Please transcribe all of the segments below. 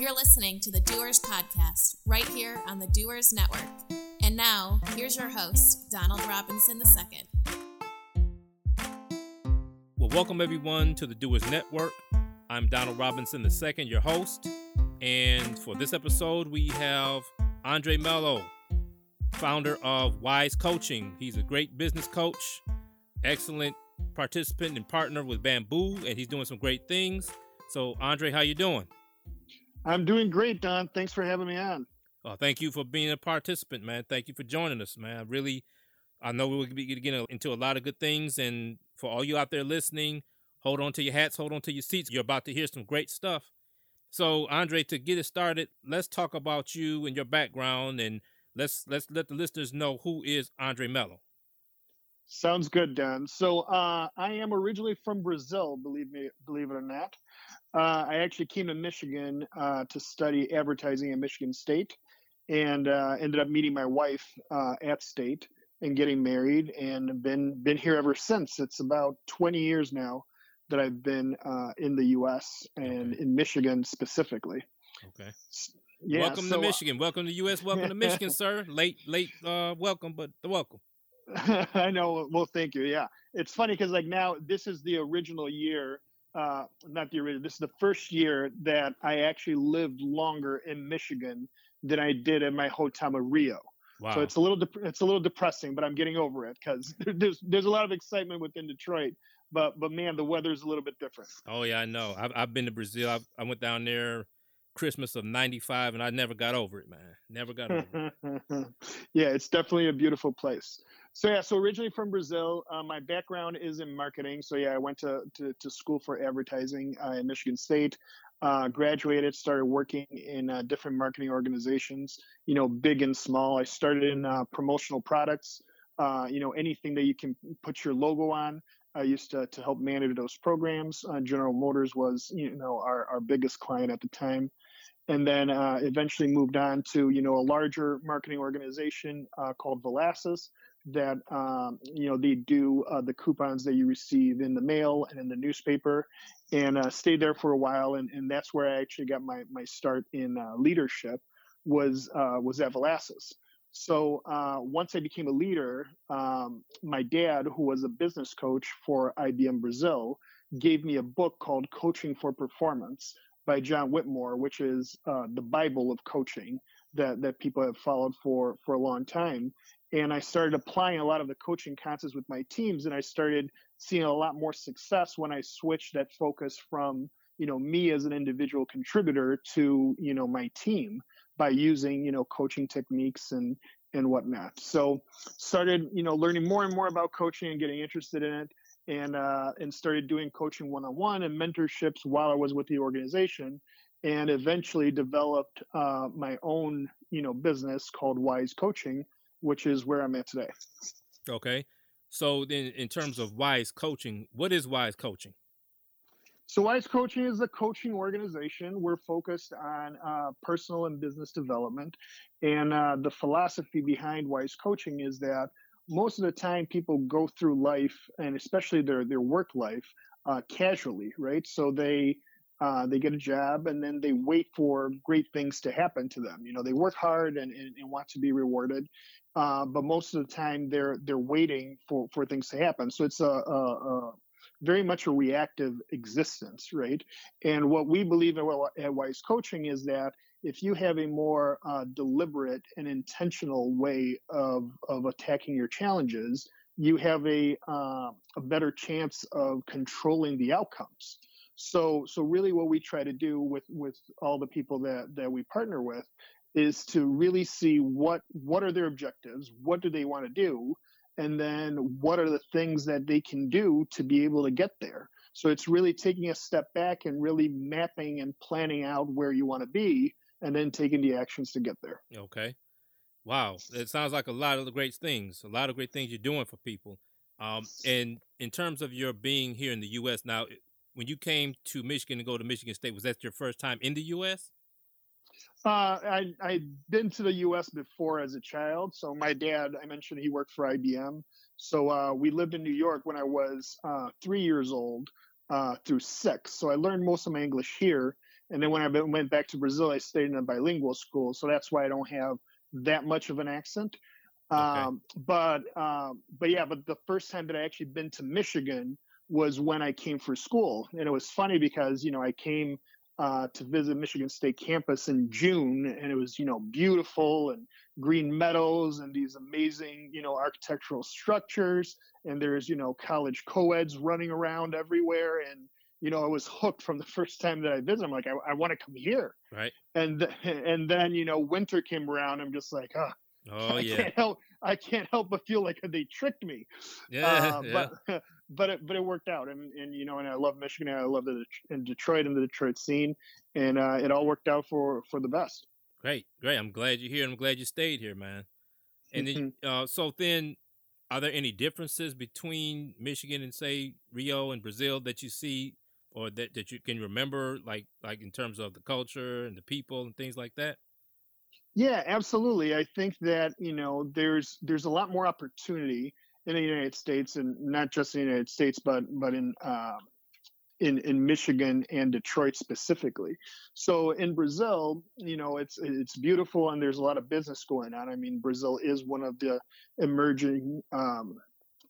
You're listening to the Doers Podcast right here on the Doers Network. And now, here's your host, Donald Robinson II. Well, welcome everyone to the Doers Network. I'm Donald Robinson II, your host. And for this episode, we have Andre Mello, founder of Wyse Coaching. He's a great business coach, excellent participant and partner with Bamboo, and he's doing some great things. So, Andre, how you doing? I'm doing great, Don. Thanks for having me on. Oh, thank you for being a participant, man. Thank you for joining us, man. I know we're getting into a lot of good things. And for all you out there listening, hold on to your hats, hold on to your seats. You're about to hear some great stuff. So, Andre, to get it started, let's talk about you and your background, and let's let the listeners know who is Andre Mello. Sounds good, Don. So I am originally from Brazil, believe it or not. I actually came to Michigan to study advertising at Michigan State, and ended up meeting my wife at State and getting married, and been here ever since. It's about 20 years now that I've been in the U.S. and in Michigan specifically. Okay. Yeah, welcome to Michigan. Welcome to the U.S. Welcome to Michigan, sir. Late welcome, but the welcome. I know. Well, thank you. Yeah. It's funny because now this is the original year. This is the first year that I actually lived longer in Michigan than I did in my hometown of Rio. Wow. So it's a little depressing, but I'm getting over it because there's a lot of excitement within Detroit, but man, the weather's a little bit different. Oh yeah, I know. I've been to Brazil. I went down there Christmas of '95, and I never got over it, man. Never got over it. Yeah, it's definitely a beautiful place. So yeah, so originally from Brazil, my background is in marketing. So yeah, I went to school for advertising in Michigan State, graduated, started working in different marketing organizations, big and small. I started in promotional products, anything that you can put your logo on. I used to help manage those programs. General Motors was, our biggest client at the time. And then eventually moved on to, a larger marketing organization called Valassis that, they do the coupons that you receive in the mail and in the newspaper, and stayed there for a while. And that's where I actually got my start in leadership was at Valassis. So once I became a leader, my dad, who was a business coach for IBM Brazil, gave me a book called Coaching for Performance by John Whitmore, which is the Bible of coaching that people have followed for a long time. And I started applying a lot of the coaching concepts with my teams, and I started seeing a lot more success when I switched that focus from, me as an individual contributor to, my team, by using, coaching techniques and whatnot. So started, learning more and more about coaching and getting interested in it, and started doing coaching one-on-one and mentorships while I was with the organization, and eventually developed my own, business called Wyse Coaching, which is where I'm at today. Okay. So then in terms of Wyse Coaching, what is Wyse Coaching? So Wyse Coaching is a coaching organization. We're focused on personal and business development. And the philosophy behind Wyse Coaching is that most of the time people go through life, and especially their work life, casually, right? So they get a job, and then they wait for great things to happen to them. They work hard and want to be rewarded. But most of the time they're waiting for things to happen. So it's a very much a reactive existence, right? And what we believe at Wyse Coaching is that if you have a more deliberate and intentional way of attacking your challenges, you have a better chance of controlling the outcomes. So really what we try to do with all the people that we partner with is to really see what are their objectives, what do they want to do, and then what are the things that they can do to be able to get there. So it's really taking a step back and really mapping and planning out where you want to be, and then taking the actions to get there. Okay. Wow. It sounds like a lot of great things you're doing for people. And in terms of your being here in the U.S. now, when you came to Michigan and go to Michigan State, was that your first time in the U.S.? I'd been to the U.S. before as a child. So my dad, I mentioned he worked for IBM. So we lived in New York when I was 3 years old through 6. So I learned most of my English here. And then when I went back to Brazil, I stayed in a bilingual school. So that's why I don't have that much of an accent. Okay. But the first time that I actually been to Michigan was when I came for school. And it was funny because, you know, I came to visit Michigan State campus in June, and it was, you know, beautiful and green meadows and these amazing, you know, architectural structures. And there's, you know, college co-eds running around everywhere. And, you know, I was hooked from the first time that I visited. I'm like, I want to come here. Right. And then, you know, winter came around. I'm just like, I can't help but feel like they tricked me. But it worked out. And, you know, and I love Michigan. I love Detroit and the Detroit scene. And it all worked out for the best. Great. I'm glad you're here. I'm glad you stayed here, man. And then, so then, are there any differences between Michigan and, say, Rio and Brazil that you see or that you can remember, like in terms of the culture and the people and things like that? Yeah, absolutely. I think that, you know, there's a lot more opportunity in the United States, and not just in the United States, but in Michigan and Detroit specifically. So in Brazil, you know, it's beautiful and there's a lot of business going on. I mean, Brazil is one of the emerging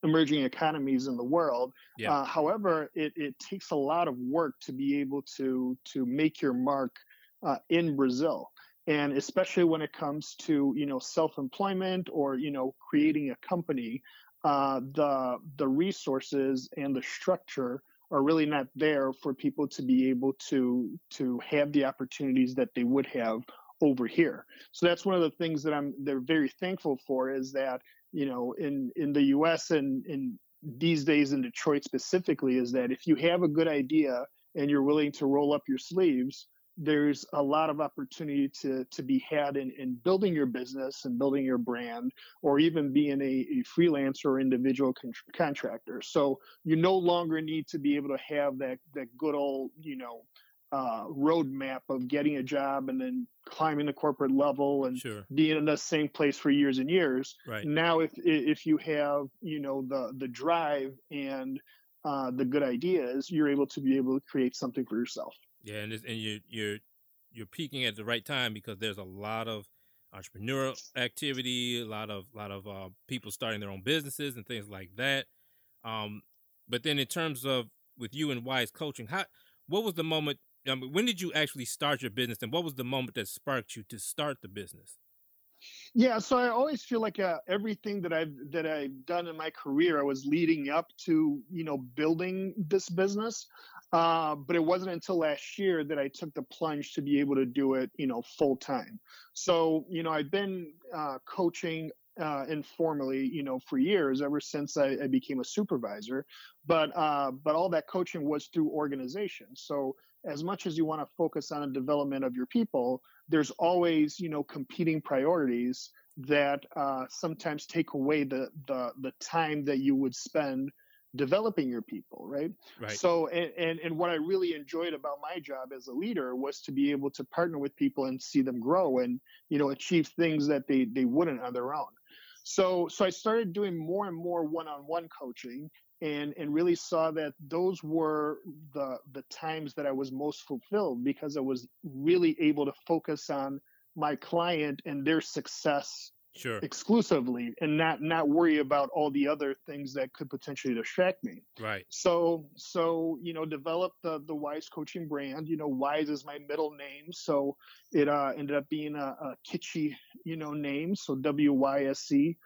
economies in the world. Yeah. However, it takes a lot of work to be able to make your mark in Brazil. And especially when it comes to, you know, self-employment or, you know, creating a company, the resources and the structure are really not there for people to be able to have the opportunities that they would have over here. So that's one of the things that they're very thankful for, is that, you know, in the US and in these days in Detroit specifically, is that if you have a good idea and you're willing to roll up your sleeves, there's a lot of opportunity to be had in building your business and building your brand, or even being a freelancer or individual contractor. So you no longer need to be able to have that good old, you know, roadmap of getting a job and then climbing the corporate level and being in the same place for years and years. Right. Now, if you have, you know, the drive and the good ideas, you're able to create something for yourself. Yeah, and you're peaking at the right time, because there's a lot of entrepreneurial activity, a lot of people starting their own businesses and things like that. But then in terms of with you and Wyse Coaching, what was the moment? I mean, when did you actually start your business, and what was the moment that sparked you to start the business? Yeah, so I always feel like everything that I've done in my career, I was leading up to, you know, building this business. But it wasn't until last year that I took the plunge to be able to do it, you know, full time. So, you know, I've been coaching informally, you know, for years, ever since I became a supervisor. But all that coaching was through organizations. So as much as you want to focus on the development of your people, there's always, you know, competing priorities that sometimes take away the time that you would spend developing your people, right? So and what I really enjoyed about my job as a leader was to be able to partner with people and see them grow and, you know, achieve things that they wouldn't on their own. So I started doing more and more one-on-one coaching, and really saw that those were the times that I was most fulfilled, because I was really able to focus on my client and their success exclusively, and not worry about all the other things that could potentially distract me. Right. So you know, develop the Wyse Coaching brand. You know, Wyse is my middle name, so it ended up being a kitschy, you know, name. So WYSC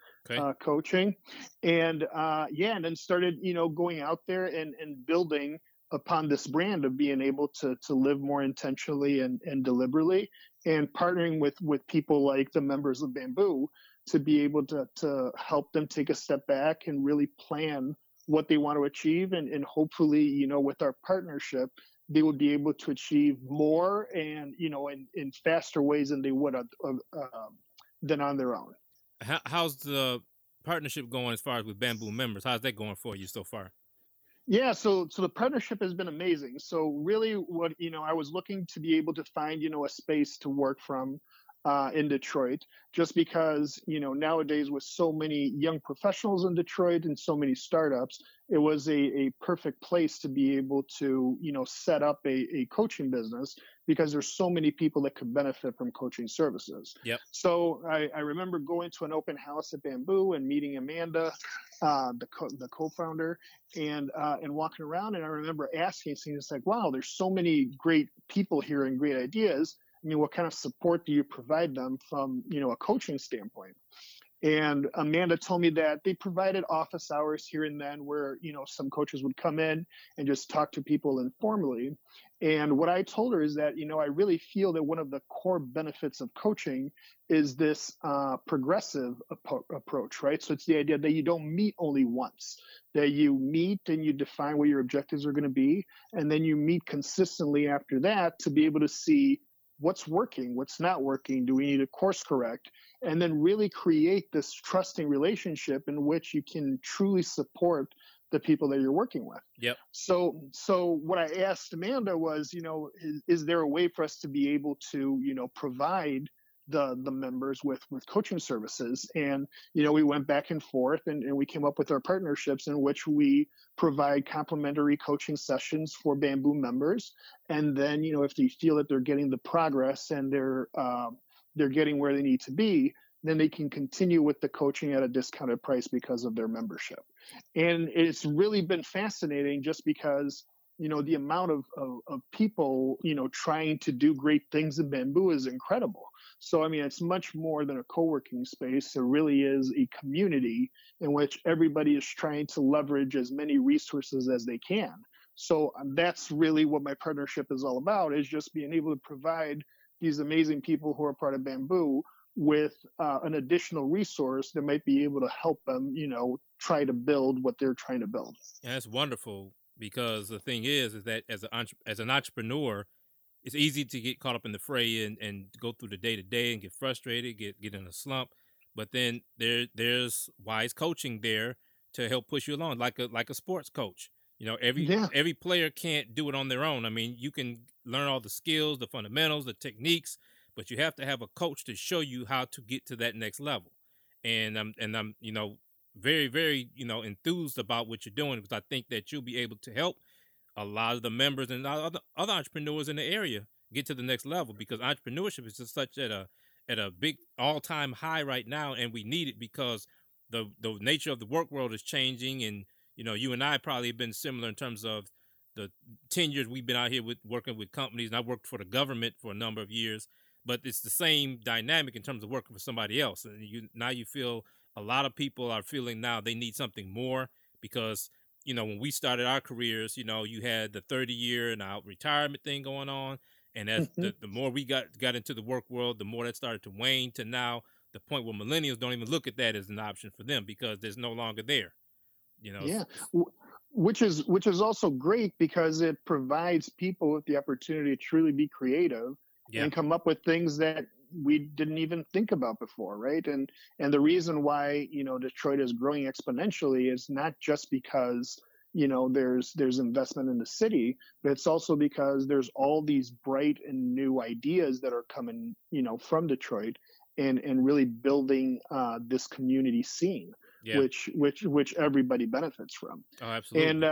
coaching, and and then started, you know, going out there and building upon this brand of being able to live more intentionally and deliberately, and partnering with people like the members of Bamboo to be able to help them take a step back and really plan what they want to achieve. And hopefully, you know, with our partnership, they will be able to achieve more and, you know, in faster ways than they would than on their own. How's the partnership going as far as with Bamboo members? How's that going for you so far? Yeah, so the partnership has been amazing. So really, what, you know, I was looking to be able to find, you know, a space to work from, in Detroit, just because, you know, nowadays with so many young professionals in Detroit and so many startups, it was a perfect place to be able to, you know, set up a coaching business, because there's so many people that could benefit from coaching services. Yep. So I remember going to an open house at Bamboo and meeting Amanda, the co-founder, and walking around. And I remember asking, so it's like, wow, there's so many great people here and great ideas. I mean, what kind of support do you provide them from, you know, a coaching standpoint? And Amanda told me that they provided office hours here and then where, you know, some coaches would come in and just talk to people informally. And what I told her is that, you know, I really feel that one of the core benefits of coaching is this progressive approach, right? So it's the idea that you don't meet only once, that you meet and you define what your objectives are going to be, and then you meet consistently after that to be able to see what's working, what's not working, do we need to course correct, and then really create this trusting relationship in which you can truly support the people that you're working with. Yep. So what I asked Amanda was, you know, is there a way for us to be able to, you know, provide the members with coaching services? And, you know, we went back and forth and we came up with our partnerships in which we provide complimentary coaching sessions for Bamboo members. And then, you know, if they feel that they're getting the progress and they're getting where they need to be, then they can continue with the coaching at a discounted price because of their membership. And it's really been fascinating just because, you know, the amount of people, you know, trying to do great things in Bamboo is incredible. So, I mean, it's much more than a co-working space. It really is a community in which everybody is trying to leverage as many resources as they can. So that's really what my partnership is all about, is just being able to provide these amazing people who are part of Bamboo with an additional resource that might be able to help them, you know, try to build what they're trying to build. And that's wonderful, because the thing is that as an entrepreneur, it's easy to get caught up in the fray and go through the day-to-day and get frustrated, get in a slump. But then there's Wyse Coaching there to help push you along, like a sports coach. You know, every player can't do it on their own. I mean, you can learn all the skills, the fundamentals, the techniques, but you have to have a coach to show you how to get to that next level. And I'm, you know, very, very, you know, enthused about what you're doing, because I think that you'll be able to help a lot of the members and other entrepreneurs in the area get to the next level, because entrepreneurship is just such at a big all-time high right now, and we need it because the nature of the work world is changing. And, you know, you and I probably have been similar in terms of the 10 years we've been out here with working with companies, and I worked for the government for a number of years, but it's the same dynamic in terms of working for somebody else. And you feel a lot of people are feeling now they need something more, because, you know, when we started our careers, you know, you had the 30-year and our retirement thing going on. And as the more we got into the work world, the more that started to wane, to now the point where millennials don't even look at that as an option for them, because there's no longer there, you know. Yeah, which is also great, because it provides people with the opportunity to truly be creative and come up with things that we didn't even think about before, right? And the reason why, you know, Detroit is growing exponentially is not just because, you know, there's investment in the city, but it's also because there's all these bright and new ideas that are coming, you know, from Detroit and really building this community scene, which everybody benefits from. Oh, absolutely. And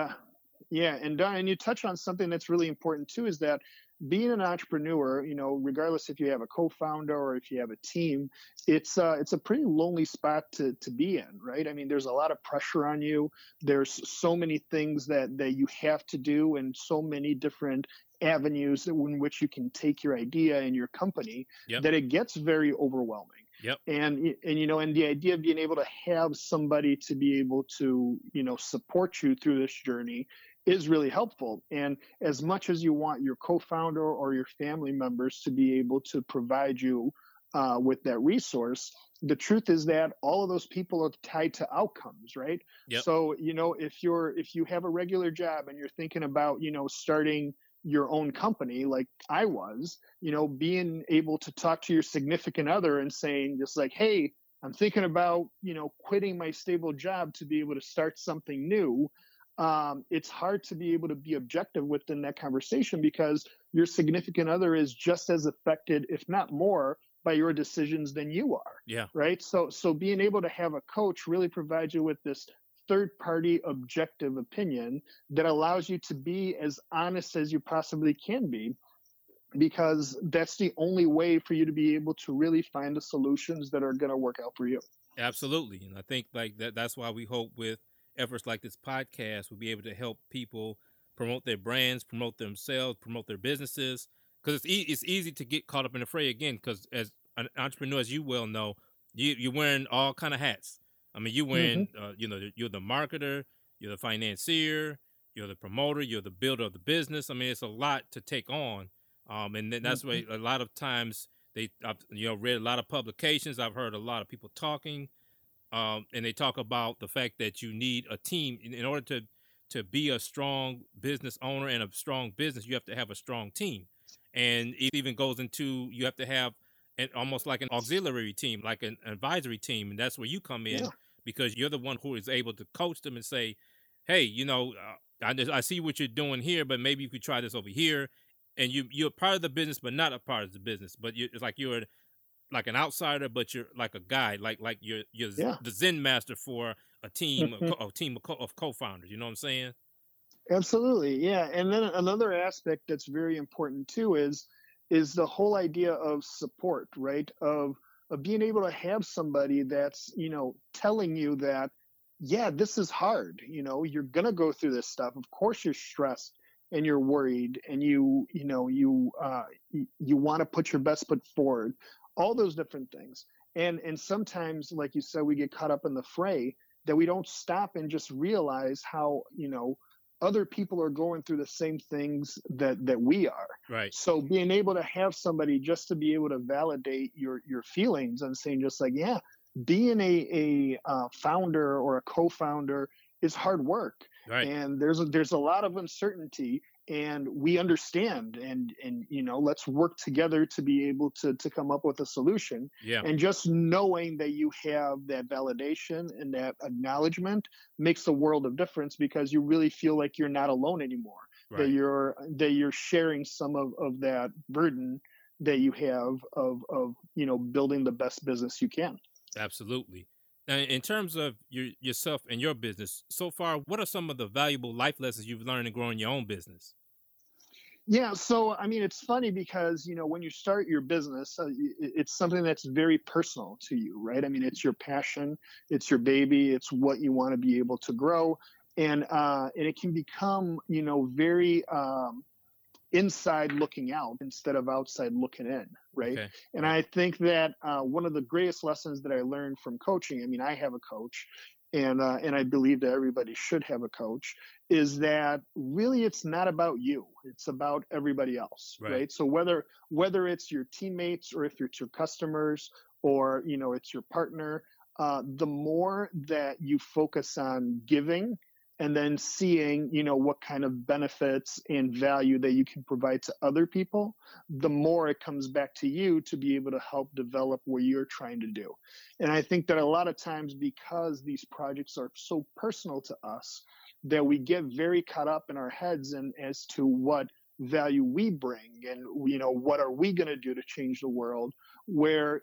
and Don, and you touch on something that's really important too, is that being an entrepreneur, you know, regardless if you have a co-founder or if you have a team, it's a pretty lonely spot to be in, right? I mean, there's a lot of pressure on you. There's so many things that you have to do, and so many different avenues in which you can take your idea and your company that it gets very overwhelming. Yep. And you know, and the idea of being able to have somebody to be able to, you know, support you through this journey is really helpful. And as much as you want your co-founder or your family members to be able to provide you with that resource, the truth is that all of those people are tied to outcomes, right? Yep. So, you know, if you have a regular job and you're thinking about, you know, starting your own company, like I was, you know, being able to talk to your significant other and saying just like, hey, I'm thinking about, you know, quitting my stable job to be able to start something new. It's hard to be able to be objective within that conversation, because your significant other is just as affected, if not more, by your decisions than you are. Yeah. Right. So being able to have a coach really provides you with this third party objective opinion that allows you to be as honest as you possibly can be, because that's the only way for you to be able to really find the solutions that are going to work out for you. Absolutely. And I think like that's why we hope with efforts like this podcast, we'll be able to help people promote their brands, promote themselves, promote their businesses. Because it's easy to get caught up in the fray again, because as an entrepreneur, as you well know, you're wearing all kind of hats. I mean, you're wearing, you're the marketer, you're the financier, you're the promoter, you're the builder of the business. I mean, it's a lot to take on. And that's why a lot of times I've read a lot of publications. I've heard a lot of people talking, and they talk about the fact that you need a team in order to be a strong business owner and a strong business. You have to have a strong team. And it even goes into, you have to have an almost like an auxiliary team, like an advisory team. And that's where you come in, because you're the one who is able to coach them and say, hey, I see what you're doing here, but maybe you could try this over here. And you're part of the business, but not a part of the business. But it's like you're like an outsider, but you're like a guide, like you're the Zen master for a team, a team of co-founders. You know what I'm saying? Absolutely. Yeah. And then another aspect that's very important too is the whole idea of support, right? Of being able to have somebody that's, telling you that, yeah, this is hard. You're going to go through this stuff. Of course you're stressed and you're worried and you want to put your best foot forward, all those different things. And sometimes, like you said, we get caught up in the fray that we don't stop and just realize how, other people are going through the same things that we are. Right. So being able to have somebody just to be able to validate your feelings and saying just like, yeah, being a founder or a co-founder is hard work. Right. And there's a lot of uncertainty, and we understand and let's work together to be able to come up with a solution. Yeah. And just knowing that you have that validation and that acknowledgement makes a world of difference, because you really feel like you're not alone anymore. Right. That you're sharing some of that burden that you have of building the best business you can. Absolutely. In terms of yourself and your business, so far, what are some of the valuable life lessons you've learned in growing your own business? Yeah, so, I mean, it's funny because, when you start your business, it's something that's very personal to you, right? I mean, it's your passion, it's your baby, it's what you want to be able to grow. And it can become, very inside looking out instead of outside looking in, right? Okay. And I think that one of the greatest lessons that I learned from coaching, I mean, I have a coach, and I believe that everybody should have a coach, is that really it's not about you, it's about everybody else, right? So whether it's your teammates or if it's your customers or, it's your partner, the more that you focus on giving and then seeing, what kind of benefits and value that you can provide to other people, the more it comes back to you to be able to help develop what you're trying to do. And I think that a lot of times, because these projects are so personal to us, that we get very caught up in our heads and as to what value we bring and, what are we going to do to change the world, where,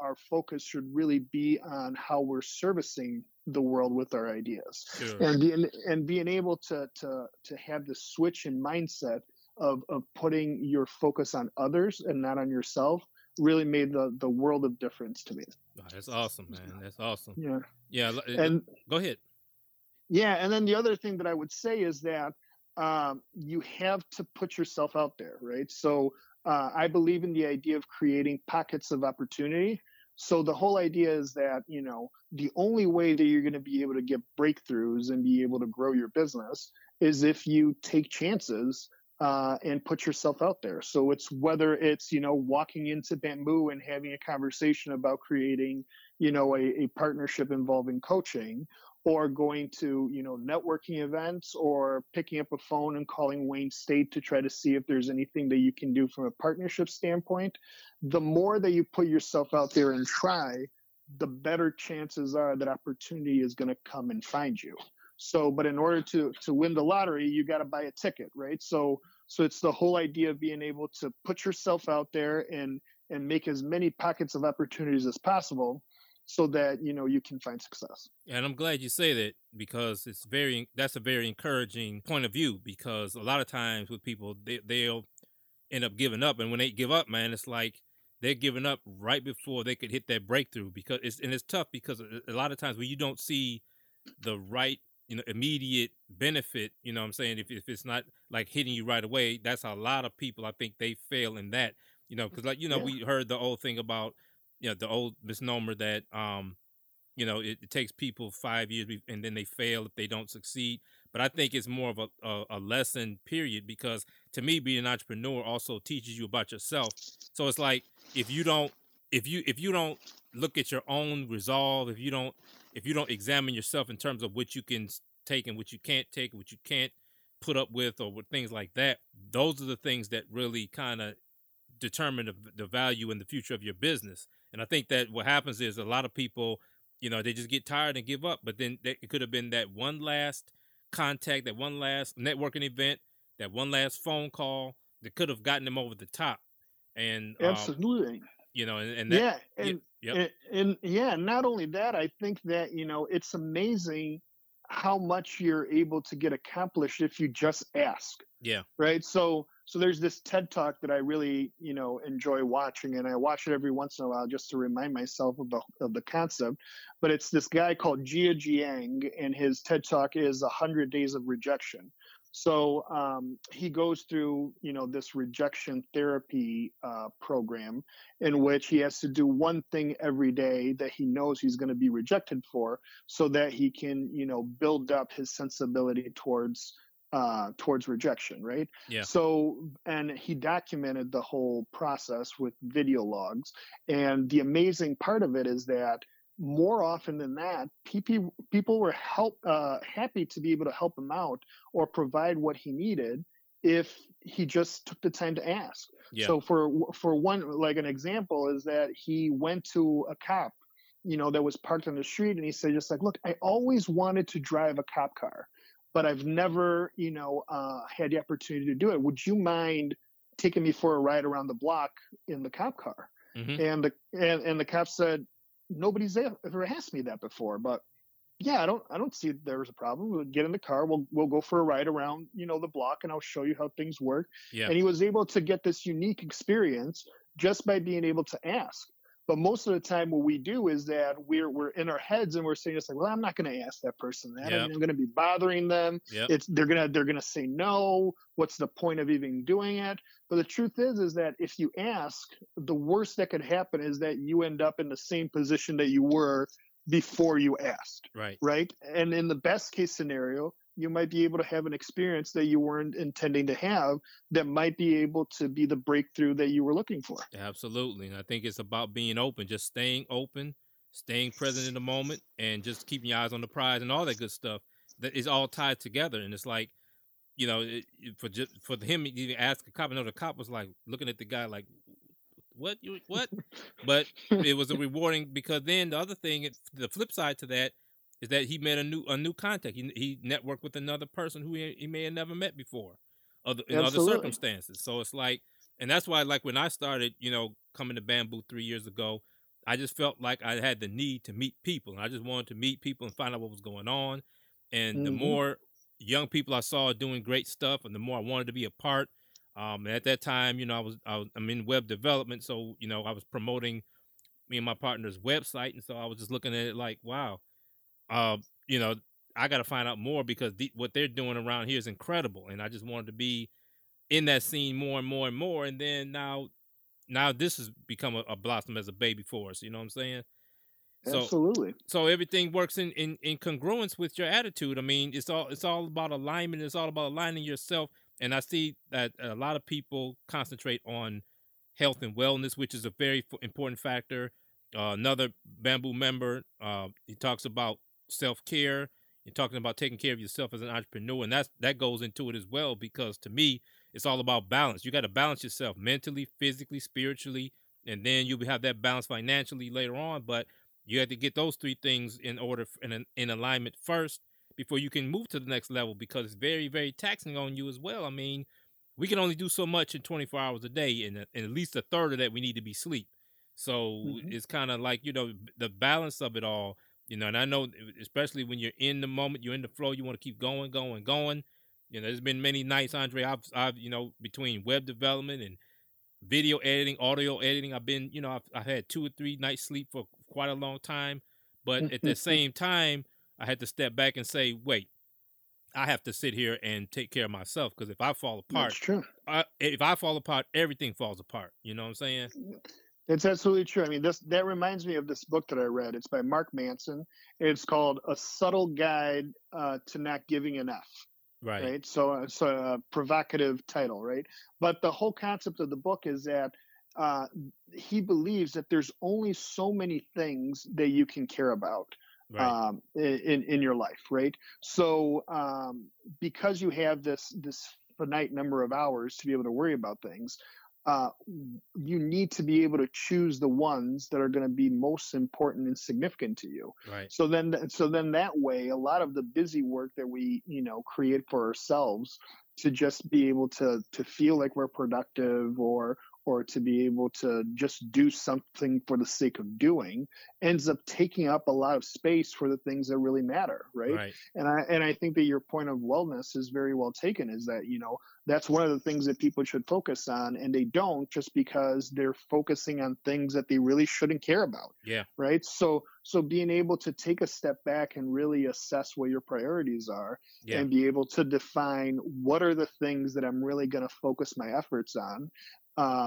our focus should really be on how we're servicing the world with our ideas. Sure. And being able to have the switch in mindset of putting your focus on others and not on yourself really made the world of difference to me. Oh, that's awesome, man. That's awesome. Yeah. Yeah. And go ahead. Yeah. And then the other thing that I would say is that you have to put yourself out there, right? So I believe in the idea of creating pockets of opportunity. So the whole idea is that, the only way that you're going to be able to get breakthroughs and be able to grow your business is if you take chances and put yourself out there. So it's whether it's, walking into Bamboo and having a conversation about creating, a partnership involving coaching, or going to, networking events, or picking up a phone and calling Wayne State to try to see if there's anything that you can do from a partnership standpoint. The more that you put yourself out there and try, the better chances are that opportunity is going to come and find you. So, but in order to win the lottery, you got to buy a ticket, right? So it's the whole idea of being able to put yourself out there and and make as many pockets of opportunities as possible so that, you know, you can find success. And I'm glad you say that, because it's very, that's a very encouraging point of view, because a lot of times with people, they'll end up giving up. And when they give up, man, it's like they're giving up right before they could hit that breakthrough, because it's tough, because a lot of times when you don't see the right, you know, immediate benefit, you know what I'm saying? If it's not like hitting you right away, that's a lot of people, I think they fail in that, you know, because like, you know, yeah. We heard the old thing about, you know, the old misnomer that, you know, it takes people 5 years and then they fail if they don't succeed. But I think it's more of a lesson period, because to me, being an entrepreneur also teaches you about yourself. So it's like, if you don't look at your own resolve, if you don't examine yourself in terms of what you can take and what you can't take, what you can't put up with, or with things like that, those are the things that really kind of determine the value and the future of your business. And I think that what happens is a lot of people, you know, they just get tired and give up, but then it could have been that one last contact, that one last networking event, that one last phone call that could have gotten them over the top. And absolutely. You know, and that, yeah. Not only that, I think that, you know, it's amazing how much you're able to get accomplished if you just ask. Yeah. Right. So there's this TED Talk that I really, you know, enjoy watching, and I watch it every once in a while just to remind myself of the concept. But it's this guy called Jia Jiang, and his TED Talk is 100 Days of Rejection. So he goes through, you know, this rejection therapy program in which he has to do one thing every day that he knows he's going to be rejected for, so that he can, you know, build up his sensibility towards rejection, right? Yeah. So, and he documented the whole process with video logs. And the amazing part of it is that more often than not, people were happy to be able to help him out or provide what he needed if he just took the time to ask. Yeah. So for one, like an example is that he went to a cop, you know, that was parked on the street, and he said, just like, look, I always wanted to drive a cop car, but I've never, you know, had the opportunity to do it. Would you mind taking me for a ride around the block in the cop car? Mm-hmm. And the cop said, nobody's ever asked me that before, but yeah, I don't see there's a problem. We'll get in the car. We'll go for a ride around, you know, the block, and I'll show you how things work. Yeah. And he was able to get this unique experience just by being able to ask. But most of the time what we do is that we're in our heads and we're saying, it's like, well, I'm not going to ask that person that. Yep. I mean, I'm going to be bothering them. Yep. They're going to say no. What's the point of even doing it? But the truth is that if you ask, the worst that could happen is that you end up in the same position that you were before you asked. Right. Right. And in the best case scenario, you might be able to have an experience that you weren't intending to have that might be able to be the breakthrough that you were looking for. Absolutely. And I think it's about being open, just staying open, staying present in the moment, and just keeping your eyes on the prize and all that good stuff. That is all tied together. And it's like, you know, for him, you ask a cop, and the cop was like looking at the guy like, what? But it was a rewarding, because then the other thing, the flip side to that, is that he made a new contact. He networked with another person who he may have never met before in other circumstances. So it's like, and that's why, like, when I started, you know, coming to Bamboo 3 years ago, I just felt like I had the need to meet people. And I just wanted to meet people and find out what was going on. And mm-hmm. The more young people I saw doing great stuff, and the more I wanted to be a part. At that time, you know, I'm in web development. So, you know, I was promoting me and my partner's website. And so I was just looking at it like, wow. You know, I got to find out more, because what they're doing around here is incredible. And I just wanted to be in that scene more and more and more. And then now this has become a blossom as a baby for us. You know what I'm saying? Absolutely. So everything works in congruence with your attitude. I mean, it's all about alignment. It's all about aligning yourself. And I see that a lot of people concentrate on health and wellness, which is a very important factor. Another Bamboo member, he talks about self-care. You're talking about taking care of yourself as an entrepreneur, and that goes into it as well, because to me it's all about balance. You got to balance yourself mentally, physically, spiritually, and then you'll have that balance financially later on. But you have to get those three things in order and in alignment first before you can move to the next level, because it's very, very taxing on you as well. I mean, we can only do so much in 24 hours a day, and at least a third of that we need to be sleep. So it's kind of like, you know, the balance of it all, you know, and I know especially when you're in the moment, you're in the flow, you want to keep going. You know, there's been many nights, Andre, I've you know, between web development and video editing, audio editing, I've been, you know, I've had 2 or 3 nights sleep for quite a long time. But at the same time, I had to step back and say, wait, I have to sit here and take care of myself, because if I fall apart, that's true. If I fall apart, everything falls apart. You know what I'm saying? It's absolutely true. I mean, that reminds me of this book that I read. It's by Mark Manson. It's called A Subtle Guide to Not Giving an F. Right. So it's a provocative title, right? But the whole concept of the book is that he believes that there's only so many things that you can care about. Right. In your life, right? So because you have this finite number of hours to be able to worry about things, you need to be able to choose the ones that are going to be most important and significant to you. Right. So then that way, a lot of the busy work that we, you know, create for ourselves to just be able to feel like we're productive or to be able to just do something for the sake of doing ends up taking up a lot of space for the things that really matter, right? And I think that your point of wellness is very well taken, is that, you know, that's one of the things that people should focus on, and they don't, just because they're focusing on things that they really shouldn't care about. Yeah. Right. So being able to take a step back and really assess what your priorities are, yeah, and be able to define what are the things that I'm really going to focus my efforts on,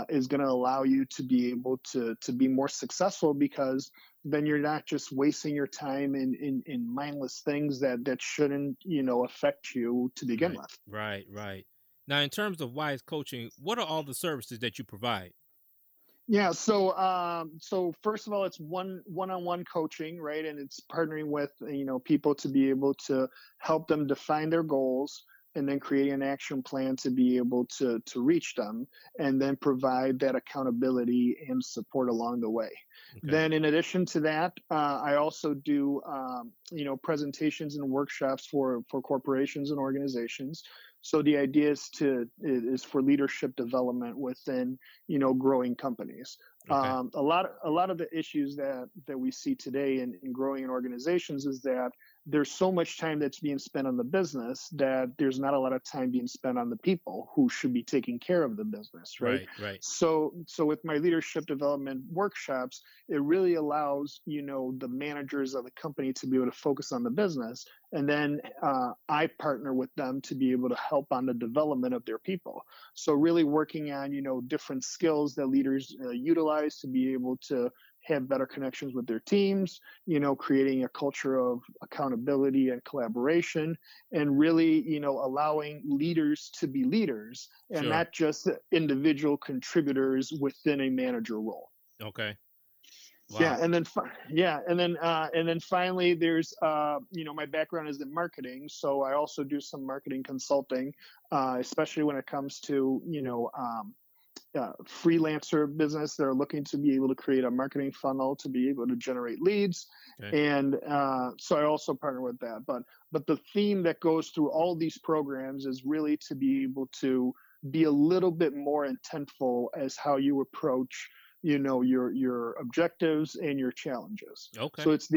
is going to allow you to be able to be more successful, because then you're not just wasting your time in mindless things that shouldn't, you know, affect you to begin with. Right. Now, in terms of Wyse Coaching, what are all the services that you provide? Yeah. So first of all, it's one-on-one coaching, right? And it's partnering with, you know, people to be able to help them define their goals, and then create an action plan to be able to reach them, and then provide that accountability and support along the way. Okay. Then in addition to that, I also do, you know, presentations and workshops for corporations and organizations. So the idea is for leadership development within, you know, growing companies. Okay. A lot of the issues that we see today in growing organizations is that there's so much time that's being spent on the business that there's not a lot of time being spent on the people who should be taking care of the business, right? Right. So with my leadership development workshops, it really allows, you know, the managers of the company to be able to focus on the business, and then I partner with them to be able to help on the development of their people. So really working on, you know, different skills that leaders utilize to be able to have better connections with their teams, you know, creating a culture of accountability and collaboration, and really, you know, allowing leaders to be leaders and not just individual contributors within a manager role. Okay. Wow. And then finally, there's, you know, my background is in marketing, so I also do some marketing consulting, especially when it comes to, you know, freelancer business that are looking to be able to create a marketing funnel to be able to generate leads. Okay. And so I also partner with that. But the theme that goes through all these programs is really to be able to be a little bit more intentful as how you approach, you know, your objectives and your challenges. Okay. So it's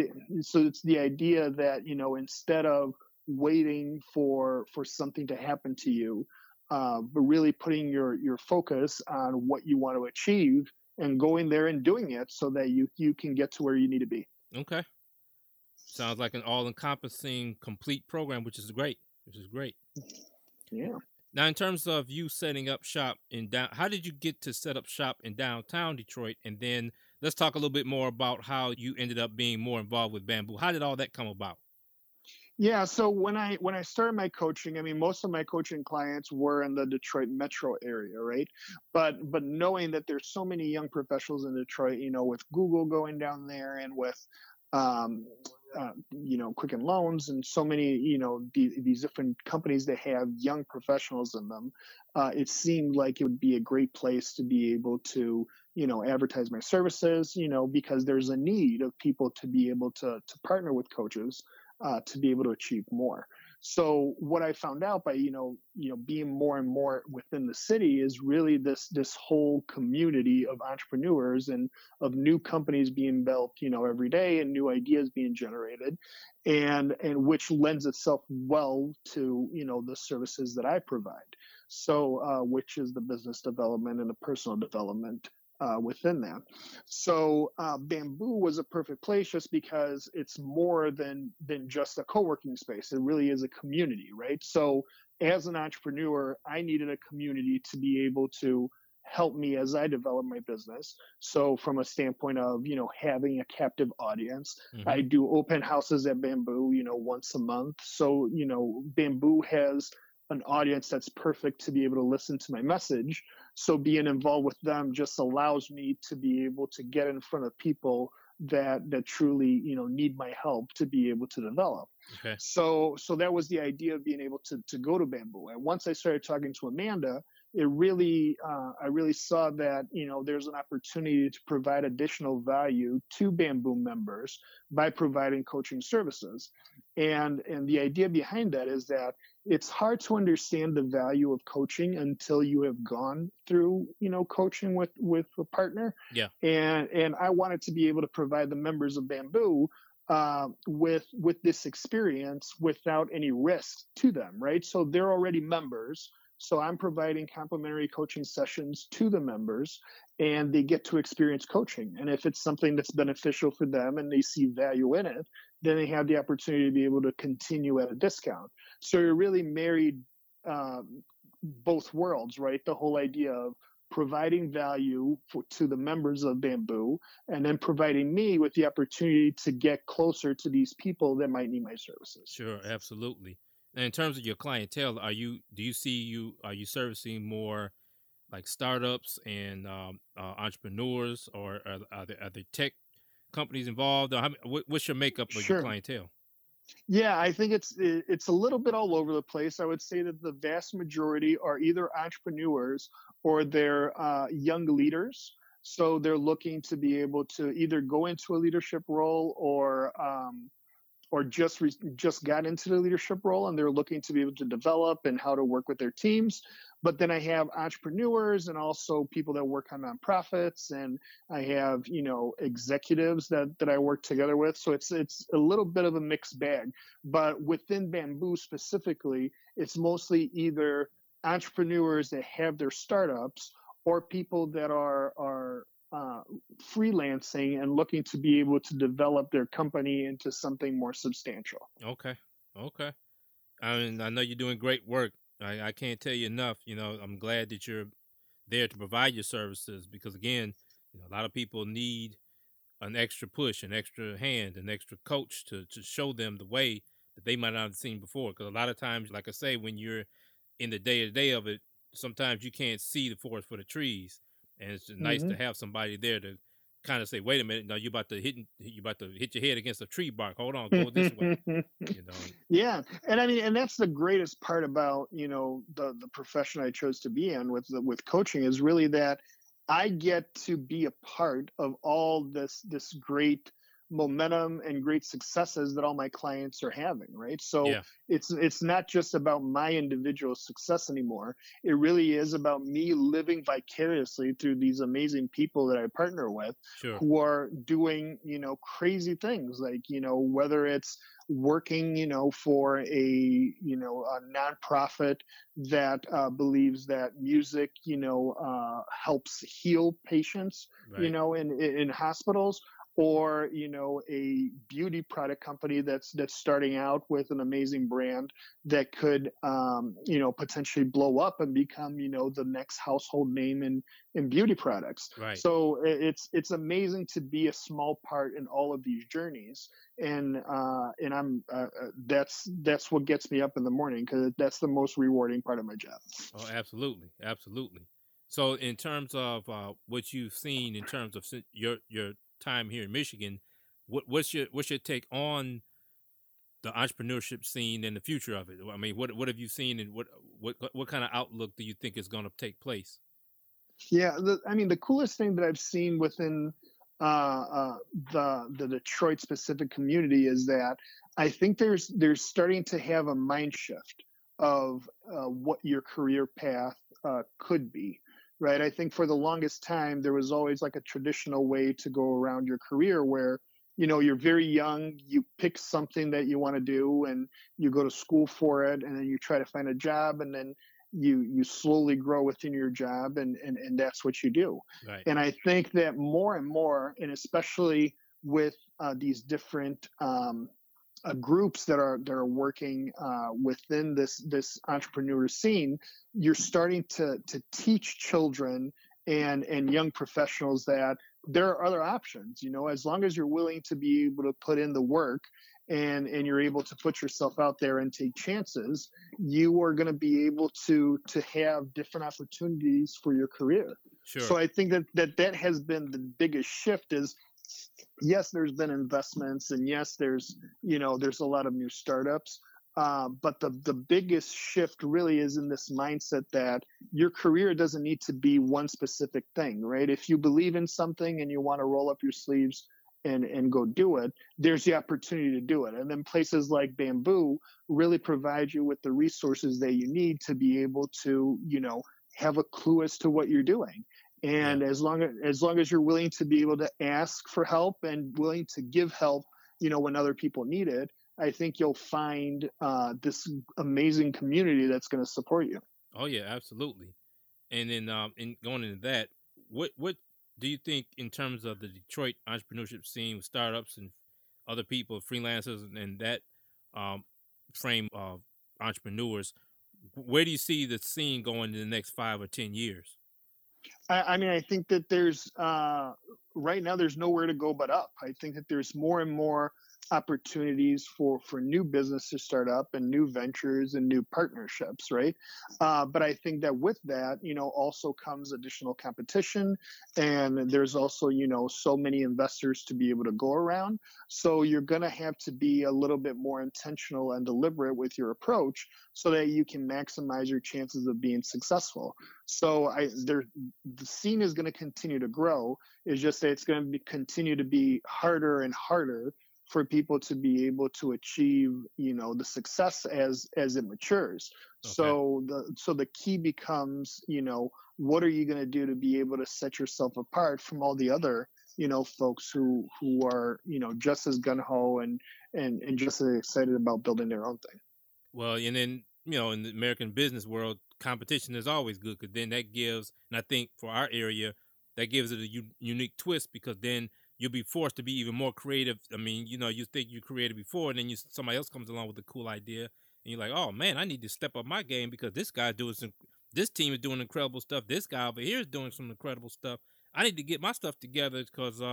the idea that, you know, instead of waiting for something to happen to you, but really putting your focus on what you want to achieve and going there and doing it so that you can get to where you need to be. Okay. Sounds like an all-encompassing, complete program, which is great. Yeah. Now, in terms of you setting up shop how did you get to set up shop in downtown Detroit? And then let's talk a little bit more about how you ended up being more involved with Bamboo. How did all that come about? Yeah, so when I started my coaching, I mean, most of my coaching clients were in the Detroit metro area, right? But knowing that there's so many young professionals in Detroit, you know, with Google going down there and with, you know, Quicken Loans and so many, you know, these different companies that have young professionals in them, it seemed like it would be a great place to be able to, you know, advertise my services, you know, because there's a need of people to be able to partner with coaches. To be able to achieve more. So what I found out by, being more and more within the city is really this whole community of entrepreneurs and of new companies being built, every day, and new ideas being generated, and which lends itself well to, the services that I provide. So, which is the business development and the personal development within that. So Bamboo was a perfect place just because it's more than just a co-working space. It really is a community, right? So as an entrepreneur, I needed a community to be able to help me as I develop my business. So from a standpoint of, having a captive audience, mm-hmm. I do open houses at Bamboo, once a month. So, Bamboo has an audience that's perfect to be able to listen to my message. So being involved with them just allows me to be able to get in front of people that truly, need my help to be able to develop. Okay. So that was the idea of being able to go to Bamboo. And once I started talking to Amanda, it really, I really saw that, there's an opportunity to provide additional value to Bamboo members by providing coaching services. And the idea behind that is that it's hard to understand the value of coaching until you have gone through, coaching with a partner. Yeah. And I wanted to be able to provide the members of Bamboo with this experience without any risk to them, right? So they're already members. So I'm providing complimentary coaching sessions to the members, and they get to experience coaching. And if it's something that's beneficial for them and they see value in it, then they have the opportunity to be able to continue at a discount. So you're really married both worlds, right? The whole idea of providing value to the members of Bamboo, and then providing me with the opportunity to get closer to these people that might need my services. Sure, absolutely. And in terms of your clientele, are you servicing more like startups and entrepreneurs, or are there tech companies involved? Or what's your makeup of your clientele? Yeah, I think it's a little bit all over the place. I would say that the vast majority are either entrepreneurs or they're young leaders. So they're looking to be able to either go into a leadership role or just got into the leadership role, and they're looking to be able to develop and how to work with their teams. But then I have entrepreneurs and also people that work on nonprofits, and I have, executives that I work together with. So it's a little bit of a mixed bag, but within Bamboo specifically, it's mostly either entrepreneurs that have their startups or people that are freelancing and looking to be able to develop their company into something more substantial. Okay. I mean, I know you're doing great work. I can't tell you enough. I'm glad that you're there to provide your services, because again, a lot of people need an extra push, an extra hand, an extra coach to show them the way that they might not have seen before. Because a lot of times, like I say, when you're in the day-to-day of it, sometimes you can't see the forest for the trees. And it's nice mm-hmm. to have somebody there to kind of say, "Wait a minute, no, you're about to hit your head against a tree bark. Hold on, go this way." Yeah, and I mean, and that's the greatest part about the profession I chose to be in with coaching is really that I get to be a part of all this great momentum and great successes that all my clients are having, right? So It's not just about my individual success anymore. It really is about me living vicariously through these amazing people that I partner with who are doing, crazy things, like, whether it's working, for a nonprofit that believes that music, helps heal patients, right, in hospitals, or, a beauty product company that's starting out with an amazing brand that could, potentially blow up and become, the next household name in beauty products. Right. So it's amazing to be a small part in all of these journeys. And I'm, that's what gets me up in the morning, because that's the most rewarding part of my job. Oh, absolutely. Absolutely. So in terms of what you've seen in terms of your time here in Michigan, what's your take on the entrepreneurship scene and the future of it? I mean, what have you seen, and what kind of outlook do you think is going to take place? Yeah, I mean, the coolest thing that I've seen within the Detroit specific community is that I think they're starting to have a mind shift of what your career path could be, right? I think for the longest time, there was always like a traditional way to go around your career where, you know, you're very young, you pick something that you want to do and you go to school for it, and then you try to find a job, and then you slowly grow within your job, and that's what you do. Right. And I think that more and more, and especially with these different groups that are working within this entrepreneur scene, you're starting to teach children and young professionals that there are other options. You know, as long as you're willing to be able to put in the work and you're able to put yourself out there and take chances, you are going to be able to have different opportunities for your career. Sure. So I think that has been the biggest shift is, yes, there's been investments, and yes, there's a lot of new startups. But the biggest shift really is in this mindset that your career doesn't need to be one specific thing, right? If you believe in something and you want to roll up your sleeves and go do it, there's the opportunity to do it. And then places like Bamboo really provide you with the resources that you need to be able to, you know, have a clue as to what you're doing. And as long as you're willing to be able to ask for help and willing to give help, you know, when other people need it, I think you'll find this amazing community that's going to support you. Oh yeah, absolutely. And then in going into that, what do you think in terms of the Detroit entrepreneurship scene with startups and other people, freelancers, and that frame of entrepreneurs? Where do you see the scene going in the next 5 or 10 years? I mean, I think that there's right now there's nowhere to go but up. I think that there's more and more opportunities for new business to start up and new ventures and new partnerships, right? But I think that with that, you know, also comes additional competition, and there's also, you know, so many investors to be able to go around. So you're going to have to be a little bit more intentional and deliberate with your approach so that you can maximize your chances of being successful. So the scene is going to continue to grow. It's just that it's going to continue to be harder and harder for people to be able to achieve, you know, the success as it matures. Okay. So the key becomes, you know, what are you going to do to be able to set yourself apart from all the other, you know, folks who are, you know, just as gung-ho and just as excited about building their own thing. Well, and then, you know, in the American business world, competition is always good, because then that gives, and I think for our area, that gives it a unique twist, because then you'll be forced to be even more creative. I mean, you know, you think you created before, and then somebody else comes along with a cool idea, and you're like, oh man, I need to step up my game, because this team is doing incredible stuff. This guy over here is doing some incredible stuff. I need to get my stuff together, because you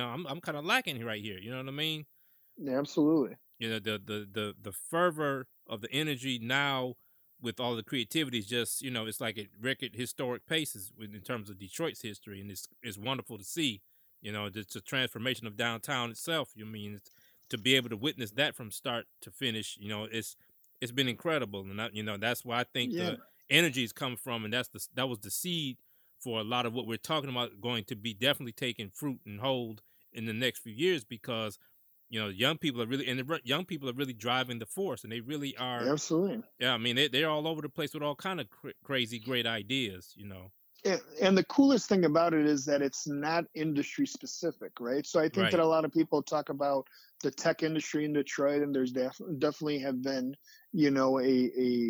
know, I'm kind of lacking right here. You know what I mean? Yeah, absolutely. You know, the fervor of the energy now with all the creativity is just, you know, it's like at record historic paces in terms of Detroit's history, and it's wonderful to see. You know, it's a transformation of downtown itself. You mean to be able to witness that from start to finish, you know, it's been incredible. And I, you know, that's why I think the energy's come from, and that was the seed for a lot of what we're talking about, going to be definitely taking fruit and hold in the next few years, because, you know, young people are really driving the force, and they really are. Absolutely. Yeah, I mean, they're all over the place with all kind of crazy great ideas, you know. And the coolest thing about it is that it's not industry specific, right? So I think that a lot of people talk about the tech industry in Detroit, and there's definitely have been, you know, a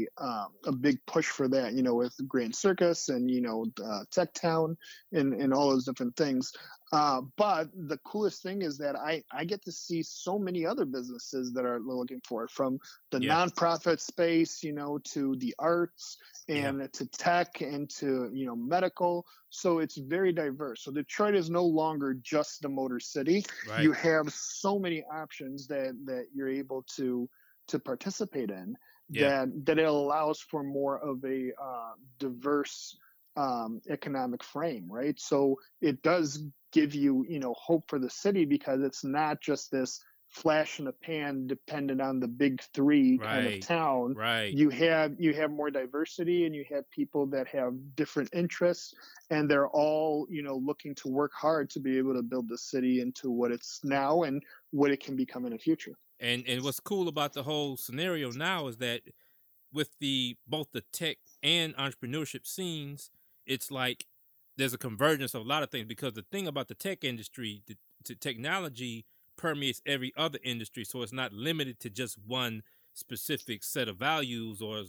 big push for that, you know, with Grand Circus and, you know, Tech Town and all those different things. But the coolest thing is that I get to see so many other businesses that are looking for it, from the nonprofit space, you know, to the arts and to tech and to, you know, medical. So it's very diverse. So Detroit is no longer just the Motor City. Right. You have so many options that you're able to participate in that it allows for more of a diverse economic frame, right? So it does give you, you know, hope for the city, because it's not just this flash in the pan dependent on the big three kind of town. Right. You have more diversity, and you have people that have different interests, and they're all, you know, looking to work hard to be able to build the city into what it's now and what it can become in the future. And what's cool about the whole scenario now is that with the both the tech and entrepreneurship scenes, it's like there's a convergence of a lot of things, because the thing about the tech industry, the technology permeates every other industry. So it's not limited to just one specific set of values or a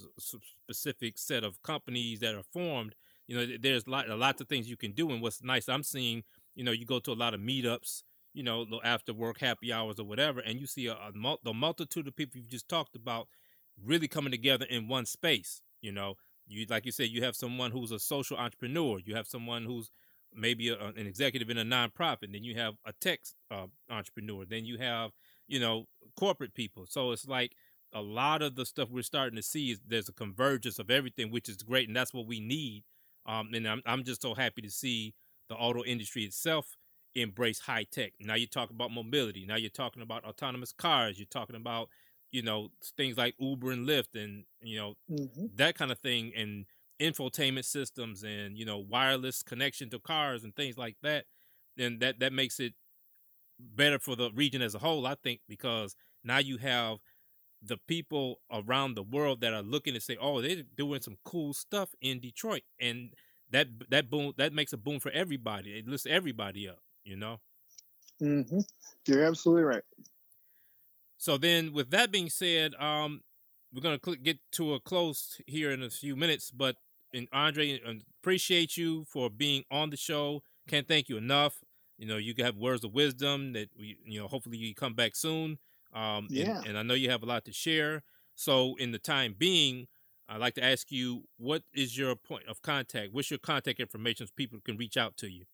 specific set of companies that are formed. You know, there's lots of things you can do. And what's nice, I'm seeing, you know, you go to a lot of meetups, you know, after work, happy hours or whatever, and you see the multitude of people you've just talked about really coming together in one space. You know, you, like you said, you have someone who's a social entrepreneur. You have someone who's maybe an executive in a nonprofit. Then you have a tech entrepreneur. Then you have, you know, corporate people. So it's like a lot of the stuff we're starting to see is there's a convergence of everything, which is great. And that's what we need. And I'm just so happy to see the auto industry itself embrace high tech. Now you're talking about mobility. Now you're talking about autonomous cars. You're talking about, you know, things like Uber and Lyft and, you know, that kind of thing, and infotainment systems and, you know, wireless connection to cars and things like that. And that makes it better for the region as a whole, I think, because now you have the people around the world that are looking to say, oh, they're doing some cool stuff in Detroit. And that makes a boom for everybody. It lifts everybody up, you know? Mm-hmm. You're absolutely right. So then with that being said, we're going to get to a close here in a few minutes, but and Andre, appreciate you for being on the show. Can't thank you enough. You know, you have words of wisdom that we, you know, hopefully you come back soon. And I know you have a lot to share. So in the time being, I'd like to ask you, what is your point of contact? What's your contact information so people can reach out to you?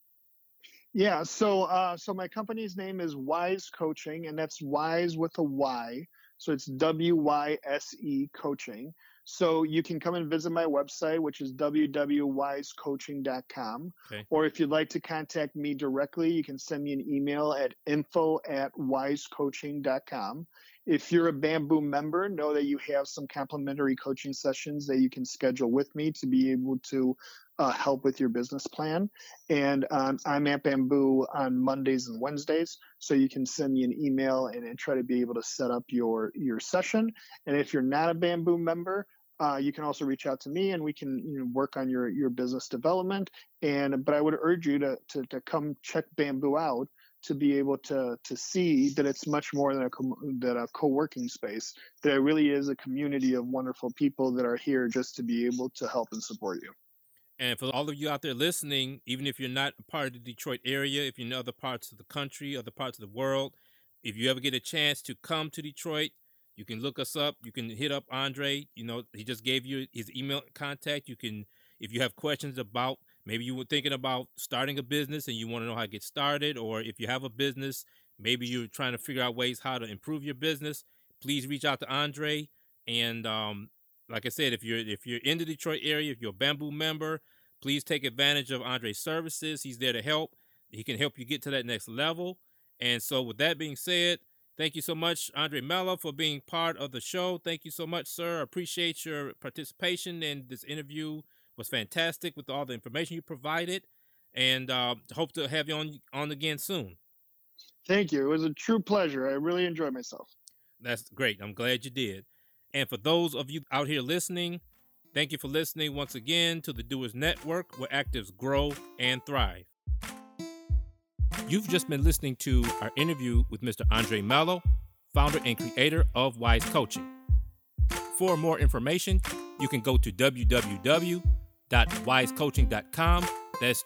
Yeah. So my company's name is Wyse Coaching, and that's Wyse with a Y. So it's WYSE Coaching. So you can come and visit my website, which is www.wysecoaching.com. Okay. Or if you'd like to contact me directly, you can send me an email at info@wysecoaching.com. If you're a Bamboo member, know that you have some complimentary coaching sessions that you can schedule with me to be able to help with your business plan. And I'm at Bamboo on Mondays and Wednesdays. So you can send me an email and try to be able to set up your session. And if you're not a Bamboo member, you can also reach out to me, and we can, you know, work on your business development. But I would urge you to come check Bamboo out, to be able to see that it's much more than a co-working space, that it really is a community of wonderful people that are here just to be able to help and support you. And for all of you out there listening, even if you're not a part of the Detroit area, if you're in other parts of the country, other parts of the world, if you ever get a chance to come to Detroit, you can look us up. You can hit up Andre. You know, he just gave you his email contact. You can, if you have questions about, maybe you were thinking about starting a business and you want to know how to get started, or if you have a business, maybe you're trying to figure out ways how to improve your business, please reach out to Andre. And like I said, if you're in the Detroit area, if you're a Bamboo member, please take advantage of Andre's services. He's there to help. He can help you get to that next level. And so with that being said, thank you so much, Andre Mello, for being part of the show. Thank you so much, sir. I appreciate your participation in this interview. Was fantastic with all the information you provided, and hope to have you on again soon. Thank you. It was a true pleasure. I really enjoyed myself. That's great. I'm glad you did. And for those of you out here listening, thank you for listening once again to the Doers Network, where actives grow and thrive. You've just been listening to our interview with Mr. Andre Mello, founder and creator of Wyse Coaching. For more information, you can go to www.wysecoaching.com. That's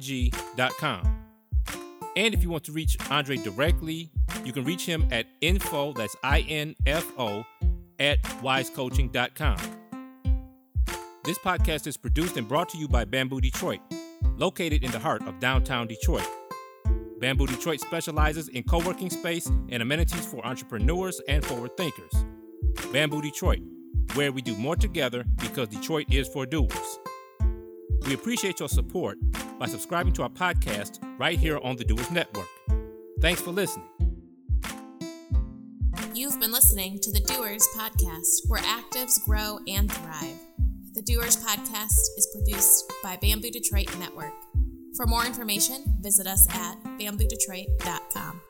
WYSECOACHING.com. And if you want to reach Andre directly, you can reach him at info, that's INFO, at wysecoaching.com. This podcast is produced and brought to you by Bamboo Detroit, located in the heart of downtown Detroit. Bamboo Detroit specializes in co-working space and amenities for entrepreneurs and forward thinkers. Bamboo Detroit, where we do more together because Detroit is for doers. We appreciate your support by subscribing to our podcast right here on the Doers Network. Thanks for listening. You've been listening to the Doers Podcast, where actives grow and thrive. The Doers Podcast is produced by Bamboo Detroit Network. For more information, visit us at bamboodetroit.com.